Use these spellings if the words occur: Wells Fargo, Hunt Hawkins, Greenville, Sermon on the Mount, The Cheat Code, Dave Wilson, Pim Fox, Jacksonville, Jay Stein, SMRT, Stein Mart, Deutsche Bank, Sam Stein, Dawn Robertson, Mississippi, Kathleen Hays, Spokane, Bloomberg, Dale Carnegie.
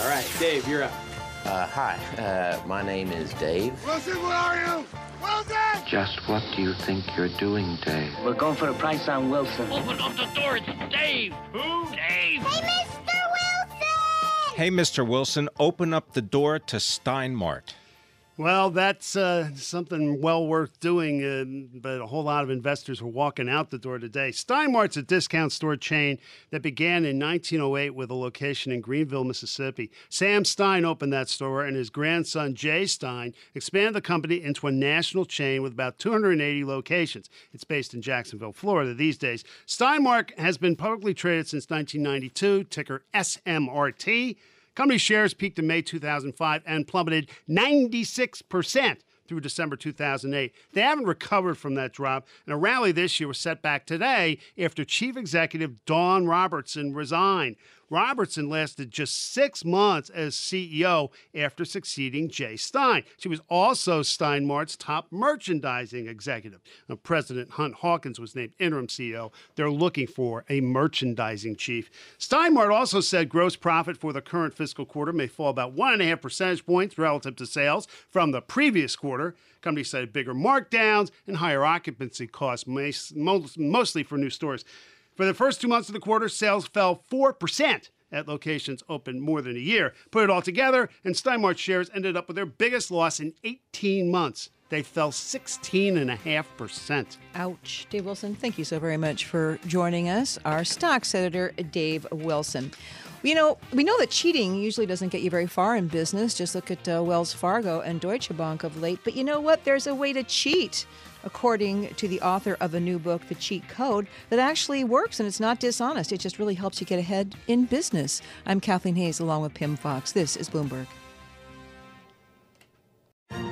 All right, Dave, you're up. Hi, my name is Dave. Wilson, where are you? Wilson! Just what do you think you're doing, Dave? We're going for a price on Wilson. Open up the door, it's Dave! Who? Dave! Hey, Mr. Wilson! Hey, Mr. Wilson, open up the door to Stein Mart. Well, that's something well worth doing, but a whole lot of investors were walking out the door today. Stein Mart's a discount store chain that began in 1908 with a location in Greenville, Mississippi. Sam Stein opened that store, and his grandson, Jay Stein, expanded the company into a national chain with about 280 locations. It's based in Jacksonville, Florida these days. Stein Mart has been publicly traded since 1992, ticker SMRT. Company shares peaked in May 2005 and plummeted 96% through December 2008. They haven't recovered from that drop, and a rally this year was set back today after chief executive Dawn Robertson resigned. Robertson lasted just 6 months as CEO after succeeding Jay Stein. She was also Stein Mart's top merchandising executive. Now, President Hunt Hawkins was named interim CEO. They're looking for a merchandising chief. Stein Mart also said gross profit for the current fiscal quarter may fall about 1.5 percentage points relative to sales from the previous quarter. Company cited bigger markdowns and higher occupancy costs, mostly for new stores. For the first 2 months of the quarter, sales fell 4% at locations open more than a year. Put it all together, and Stein Mart shares ended up with their biggest loss in 18 months. They fell 16.5%. Ouch. Dave Wilson, thank you so very much for joining us, our stocks editor, Dave Wilson. You know, we know that cheating usually doesn't get you very far in business. Just look at Wells Fargo and Deutsche Bank of late. But you know what? There's a way to cheat, according to the author of a new book, The Cheat Code, that actually works, and it's not dishonest. It just really helps you get ahead in business. I'm Kathleen Hays, along with Pim Fox. This is Bloomberg.